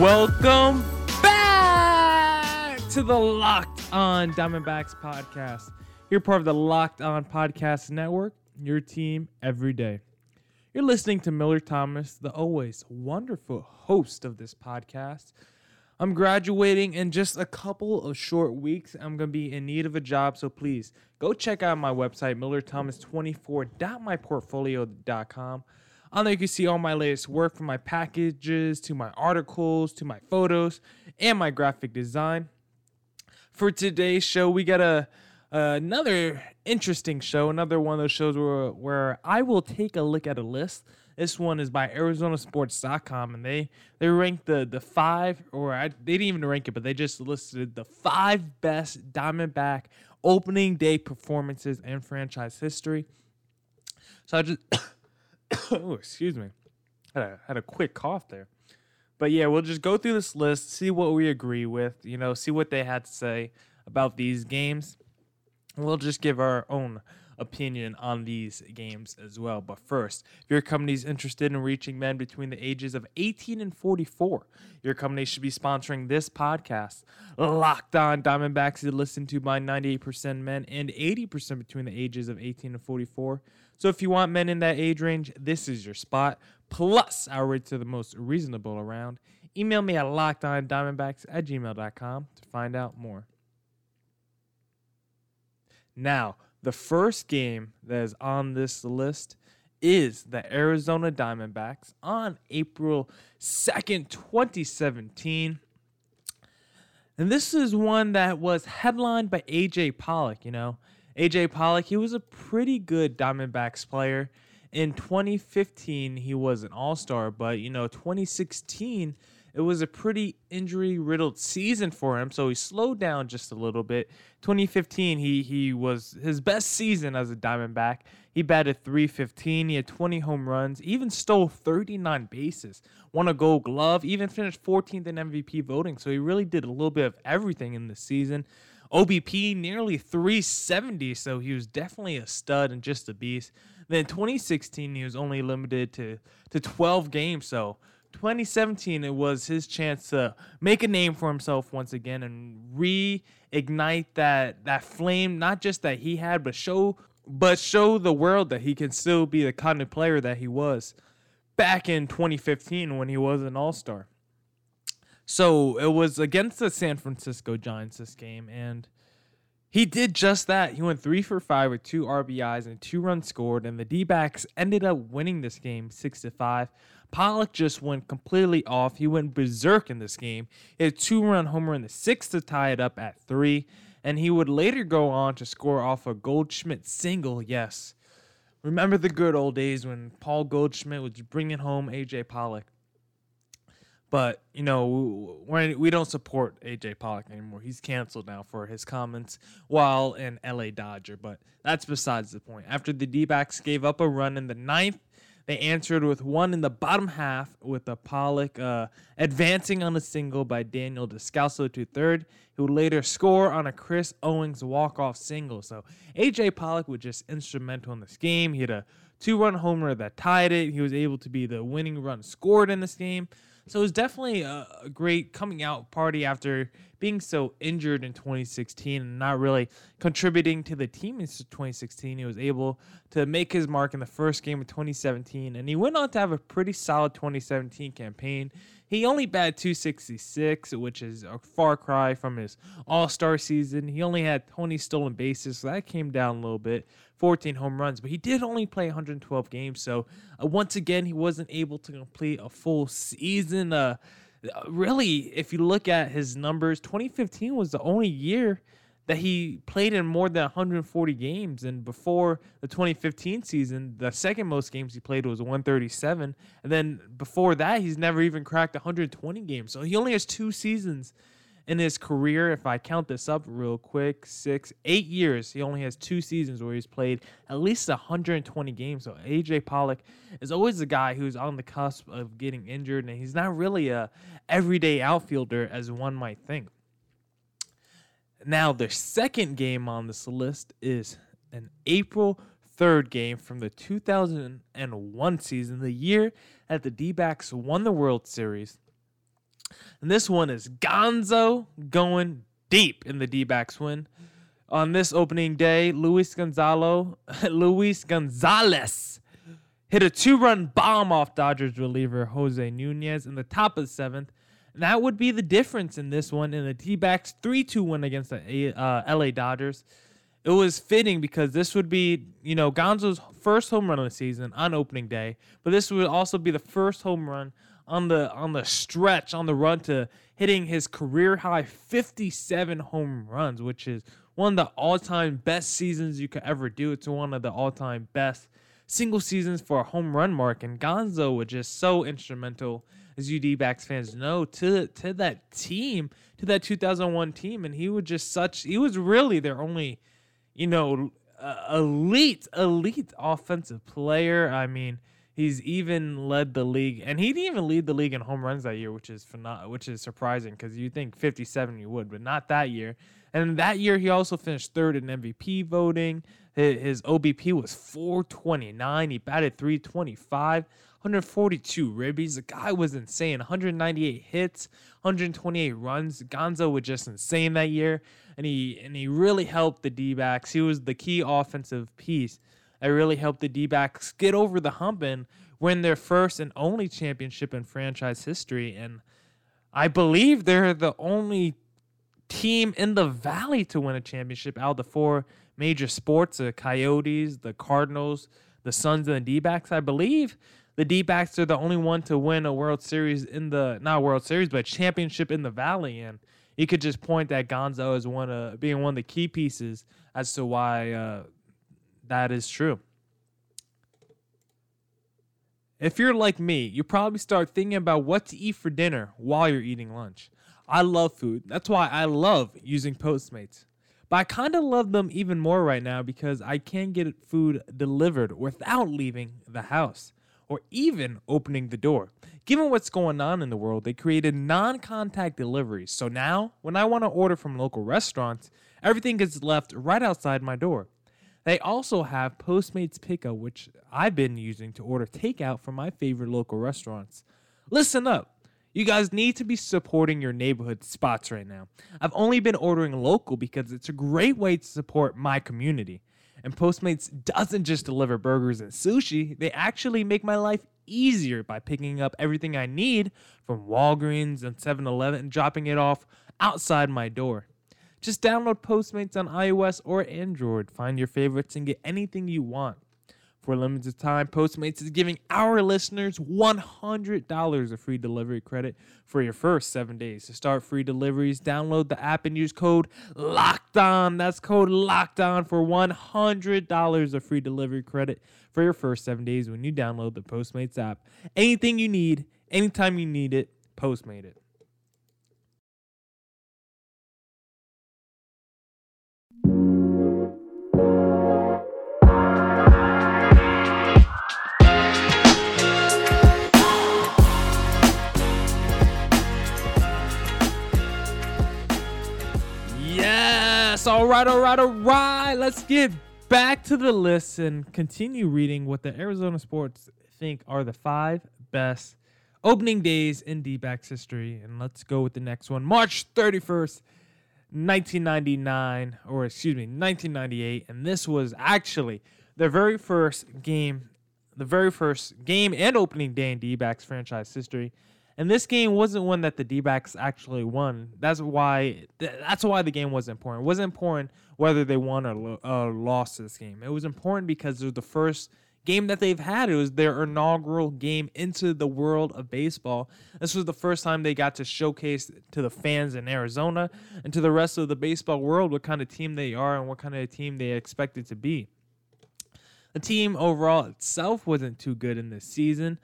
Welcome back to the Locked On Diamondbacks podcast. You're part of the Locked On Podcast Network, your team every day. You're listening to Miller Thomas, the always wonderful host of this podcast. I'm graduating in just a couple of short weeks. I'm going to be in need of a job, so please go check out my website, millerthomas24.myportfolio.com. On there, you can see all my latest work, from my packages to my articles to my photos and my graphic design. For today's show, we got another interesting show, another one of those shows where I will take a look at a list. This one is by ArizonaSports.com, and they ranked the five, they didn't even rank it, but they just listed the five best Diamondback opening day performances in franchise history. So I just... Oh, excuse me. Had a quick cough there. But yeah, we'll just go through this list, see what we agree with, see what they had to say about these games. We'll just give our own opinion on these games as well. But first, if your company's interested in reaching men between the ages of 18 and 44, your company should be sponsoring this podcast. Locked On Diamondbacks is listened to by 98% men and 80% between the ages of 18 and 44. So if you want men in that age range, this is your spot. Plus, our rates are the most reasonable around. Email me at lockedondiamondbacks@gmail.com to find out more. Now, the first game that is on this list is the Arizona Diamondbacks on April 2nd, 2017. And this is one that was headlined by A.J. Pollock. A.J. Pollock, he was a pretty good Diamondbacks player. In 2015, he was an all-star, but 2016, it was a pretty injury-riddled season for him, so he slowed down just a little bit. 2015, he was his best season as a Diamondback. He batted .315. He had 20 home runs, even stole 39 bases, won a Gold Glove, even finished 14th in MVP voting, so he really did a little bit of everything in the season. OBP nearly 370, so he was definitely a stud and just a beast. Then 2016, he was only limited to 12 games, so 2017, it was his chance to make a name for himself once again and reignite that flame, not just that he had, but show the world that he can still be the kind of player that he was back in 2015 when he was an all-star. So it was against the San Francisco Giants this game, and he did just that. He went 3-for-5 with 2 RBIs and 2 runs scored, and the D-backs ended up winning this game 6-5. Pollock just went completely off. He went berserk in this game. He had a 2-run homer in the 6th to tie it up at 3, and he would later go on to score off a Goldschmidt single. Yes, remember the good old days when Paul Goldschmidt was bringing home A.J. Pollock. But, we don't support A.J. Pollock anymore. He's canceled now for his comments while an L.A. Dodger. But that's besides the point. After the D-backs gave up a run in the 9th, they answered with one in the bottom half with a Pollock advancing on a single by Daniel Descalso to 3rd, who later scored on a Chris Owings walk-off single. So A.J. Pollock was just instrumental in this game. He had a 2-run homer that tied it. He was able to be the winning run scored in this game. So it was definitely a great coming out party after being so injured in 2016 and not really contributing to the team in 2016. He was able to make his mark in the first game of 2017, and he went on to have a pretty solid 2017 campaign. He only batted .266, which is a far cry from his all-star season. He only had 20 stolen bases, so that came down a little bit, 14 home runs. But he did only play 112 games, so once again, he wasn't able to complete a full season. Really, if you look at his numbers, 2015 was the only year that he played in more than 140 games. And before the 2015 season, the second most games he played was 137. And then before that, he's never even cracked 120 games. So he only has 2 seasons in his career. If I count this up real quick, 8 years, he only has 2 seasons where he's played at least 120 games. So A.J. Pollock is always the guy who's on the cusp of getting injured, and he's not really a everyday outfielder as one might think. Now, the second game on this list is an April 3rd game from the 2001 season, the year that the D-backs won the World Series. And this one is Gonzo going deep in the D-backs win. On this opening day, Luis Gonzalez hit a two-run bomb off Dodgers reliever Jose Nunez in the top of the seventh. And that would be the difference in this one in the D-backs 3-2 win against the LA Dodgers. It was fitting because this would be, you know, Gonzo's first home run of the season on opening day, but this would also be the first home run on the stretch, on the run to hitting his career-high 57 home runs, which is one of the all-time best seasons you could ever do. It's one of the all-time best single seasons for a home run mark, and Gonzo was just so instrumental, as you D-backs fans know, to that team, to that 2001 team, and he was really their only, you know, elite offensive player. I mean, he's even led the league, and he didn't even lead the league in home runs that year, which is surprising because you think 57 you would, but not that year. And that year, he also finished third in MVP voting. His OBP was 429. He batted 325, 142 ribbies. The guy was insane. 198 hits, 128 runs. Gonzo was just insane that year, and he really helped the D-backs. He was the key offensive piece that really helped the D-backs get over the hump and win their first and only championship in franchise history. And I believe they're the only team in the Valley to win a championship out of the four major sports, the Coyotes, the Cardinals, the Suns, and the D-backs. I believe the D-backs are the only one to win a World Series but championship in the Valley. And you could just point that Gonzo as being one of the key pieces as to why that is true. If you're like me, you probably start thinking about what to eat for dinner while you're eating lunch. I love food. That's why I love using Postmates. But I kind of love them even more right now because I can get food delivered without leaving the house or even opening the door. Given what's going on in the world, they created non-contact deliveries. So now, when I want to order from local restaurants, everything gets left right outside my door. They also have Postmates Pickup, which I've been using to order takeout from my favorite local restaurants. Listen up. You guys need to be supporting your neighborhood spots right now. I've only been ordering local because it's a great way to support my community. And Postmates doesn't just deliver burgers and sushi. They actually make my life easier by picking up everything I need from Walgreens and 7-Eleven and dropping it off outside my door. Just download Postmates on iOS or Android. Find your favorites and get anything you want. For a limited time, Postmates is giving our listeners $100 of free delivery credit for your first 7 days. To start free deliveries, download the app and use code LOCKEDON. That's code LOCKEDON for $100 of free delivery credit for your first 7 days when you download the Postmates app. Anything you need, anytime you need it, Postmate it. All right. Let's get back to the list and continue reading what the Arizona Sports think are the five best opening days in D-backs history. And let's go with the next one. March 31st, 1998. And this was actually the very first game and opening day in D-backs franchise history. And this game wasn't one that the D-backs actually won. That's why the game was important. It wasn't important whether they won or lost this game. It was important because it was the first game that they've had. It was their inaugural game into the world of baseball. This was the first time they got to showcase to the fans in Arizona and to the rest of the baseball world what kind of team they are and what kind of team they expected to be. The team overall itself wasn't too good in this season,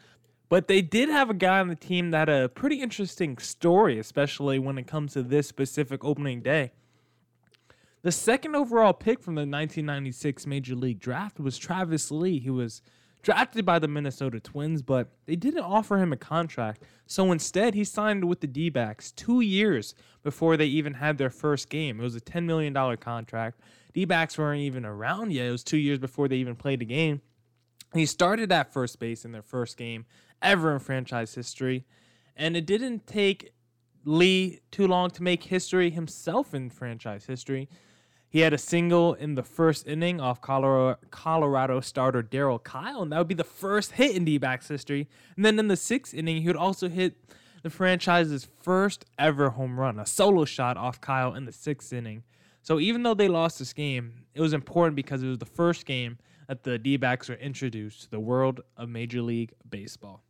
but they did have a guy on the team that had a pretty interesting story, especially when it comes to this specific opening day. The second overall pick from the 1996 Major League Draft was Travis Lee. He was drafted by the Minnesota Twins, but they didn't offer him a contract. So instead, he signed with the D-backs 2 years before they even had their first game. It was a $10 million contract. D-backs weren't even around yet. It was 2 years before they even played a game. He started at first base in their first game ever in franchise history, and it didn't take Lee, too long to make history himself in franchise history. He had a single in the first inning off Colorado starter Daryl Kyle, and that would be the first hit in D-backs history. And then in the sixth inning, he would also hit the franchise's first ever home run, a solo shot off Kyle in the sixth inning. So even though they lost this game, it was important because it was the first game that the D-backs were introduced to the world of Major League Baseball.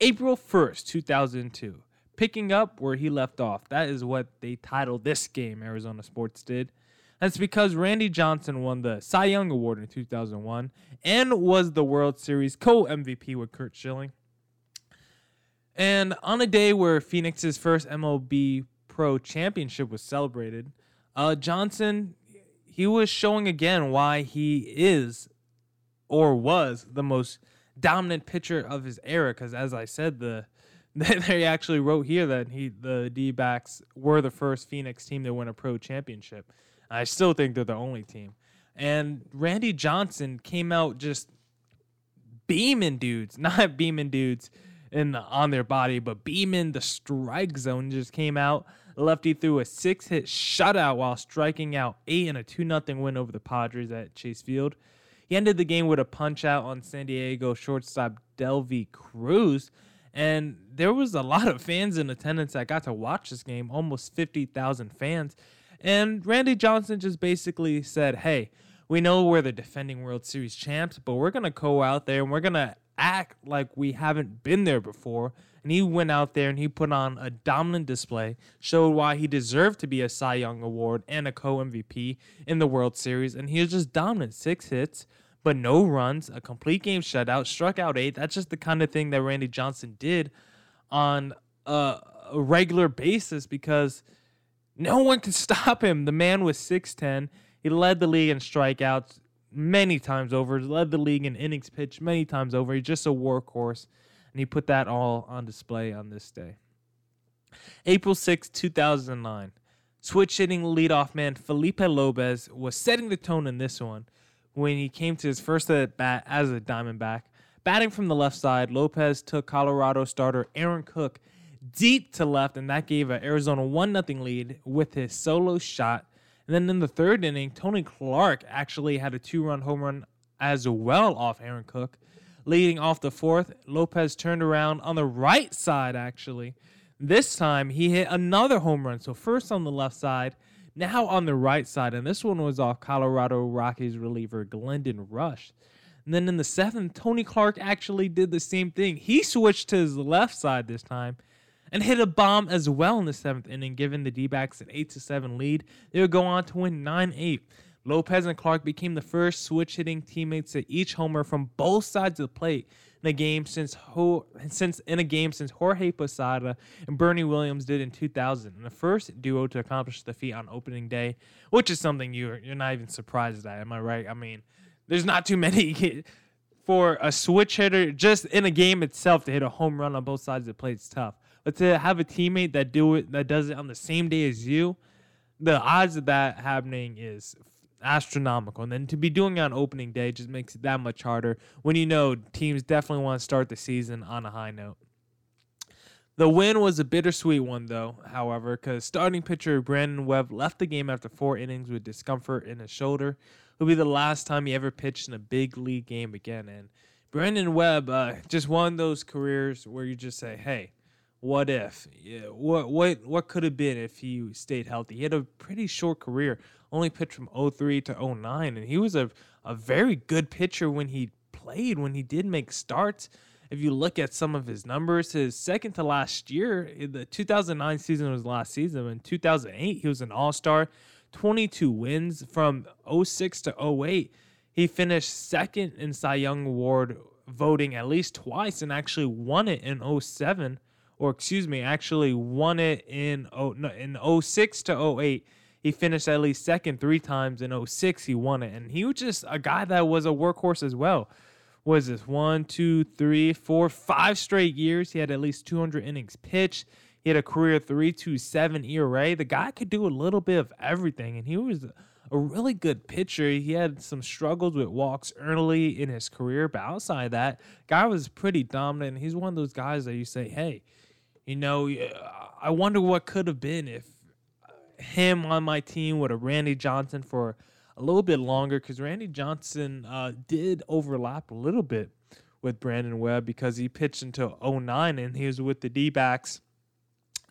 April 1st, 2002. Picking up where he left off. That is what they titled this game, Arizona Sports did. That's because Randy Johnson won the Cy Young Award in 2001 and was the World Series co-MVP with Curt Schilling. And on a day where Phoenix's first MLB Pro Championship was celebrated, Johnson, he was showing again why he is or was the most dominant pitcher of his era. Because as I said, they actually wrote here that the D-backs were the first Phoenix team to win a pro championship. I still think they're the only team. And Randy Johnson came out just beaming dudes on their body, but beaming the strike zone. Just came out. Lefty threw a 6-hit shutout while striking out 8 in a 2-0 win over the Padres at Chase Field. He ended the game with a punch-out on San Diego shortstop Delvy Cruz. And there was a lot of fans in attendance that got to watch this game, almost 50,000 fans. And Randy Johnson just basically said, hey, we know we're the defending World Series champs, but we're going to go out there and we're going to act like we haven't been there before. And he went out there and he put on a dominant display, showed why he deserved to be a Cy Young Award and a co-MVP in the World Series. And he was just dominant. 6 hits. But no runs, a complete game shutout, struck out 8. That's just the kind of thing that Randy Johnson did on a regular basis because no one could stop him. The man was 6'10". He led the league in strikeouts many times over, led the league in innings pitched many times over. He's just a workhorse, and he put that all on display on this day. April 6, 2009. Switch-hitting leadoff man Felipe Lopez was setting the tone in this one. When he came to his first at-bat as a Diamondback, batting from the left side, Lopez took Colorado starter Aaron Cook deep to left, and that gave Arizona 1-0 lead with his solo shot. And then in the third inning, Tony Clark actually had a 2-run home run as well off Aaron Cook. Leading off the fourth, Lopez turned around on the right side, actually. This time, he hit another home run, so first on the left side, now on the right side, and this one was off Colorado Rockies reliever Glendon Rush. And then in the seventh, Tony Clark actually did the same thing. He switched to his left side this time and hit a bomb as well in the seventh inning, giving the D-backs an 8-7 lead. They would go on to win 9-8. Lopez and Clark became the first switch-hitting teammates to each homer from both sides of the plate in a game since Jorge Posada and Bernie Williams did in 2000, and the first duo to accomplish the feat on opening day, which is something you're not even surprised at. Am I right? I mean, there's not too many for a switch hitter just in a game itself to hit a home run on both sides of the plate is tough, but to have a teammate that does it on the same day as you, the odds of that happening is astronomical, and then to be doing it on opening day just makes it that much harder when you know teams definitely want to start the season on a high note. The win was a bittersweet one, though, however, because starting pitcher Brandon Webb left the game after 4 innings with discomfort in his shoulder. It'll be the last time he ever pitched in a big league game again, and Brandon Webb, just one of those careers where you just say, hey, what if? Yeah, what could have been if he stayed healthy? He had a pretty short career, only pitched from 2003 to 2009, and he was a very good pitcher when he played, when he did make starts. If you look at some of his numbers, his second to last year, the 2009 season was last season. In 2008, he was an all-star, 22 wins from 2006 to 2008. He finished second in Cy Young Award voting at least twice and actually won it in 2007. In 06 to 08. He finished at least second 3 times. In 06, he won it. And he was just a guy that was a workhorse as well. What is this? 5 straight years. He had at least 200 innings pitched. He had a career 3.27 ERA. The guy could do a little bit of everything, and he was a really good pitcher. He had some struggles with walks early in his career, but outside that, guy was pretty dominant. He's one of those guys that you say, hey, You know, I wonder what could have been if him on my team would have Randy Johnson for a little bit longer, because Randy Johnson did overlap a little bit with Brandon Webb because he pitched until 09 and he was with the D-backs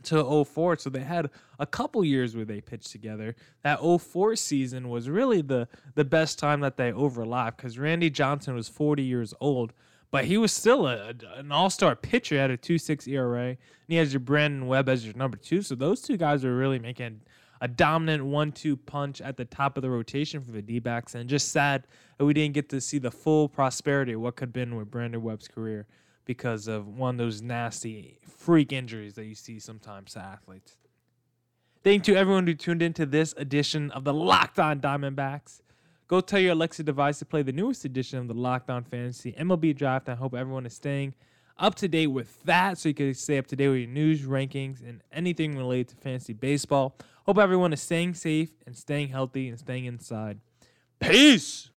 to 04. So they had a couple years where they pitched together. That 04 season was really the best time that they overlapped, because Randy Johnson was 40 years old, but he was still an all-star pitcher at a 2.6 ERA, and he has your Brandon Webb as your number two. So those two guys were really making a dominant 1-2 punch at the top of the rotation for the D-backs, and just sad that we didn't get to see the full prosperity of what could have been with Brandon Webb's career, because of one of those nasty freak injuries that you see sometimes to athletes. Thank you to everyone who tuned into this edition of the Locked On Diamondbacks. Go tell your Alexa device to play the newest edition of the Locked On Fantasy MLB Draft. I hope everyone is staying up to date with that, so you can stay up to date with your news, rankings, and anything related to fantasy baseball. Hope everyone is staying safe and staying healthy and staying inside. Peace!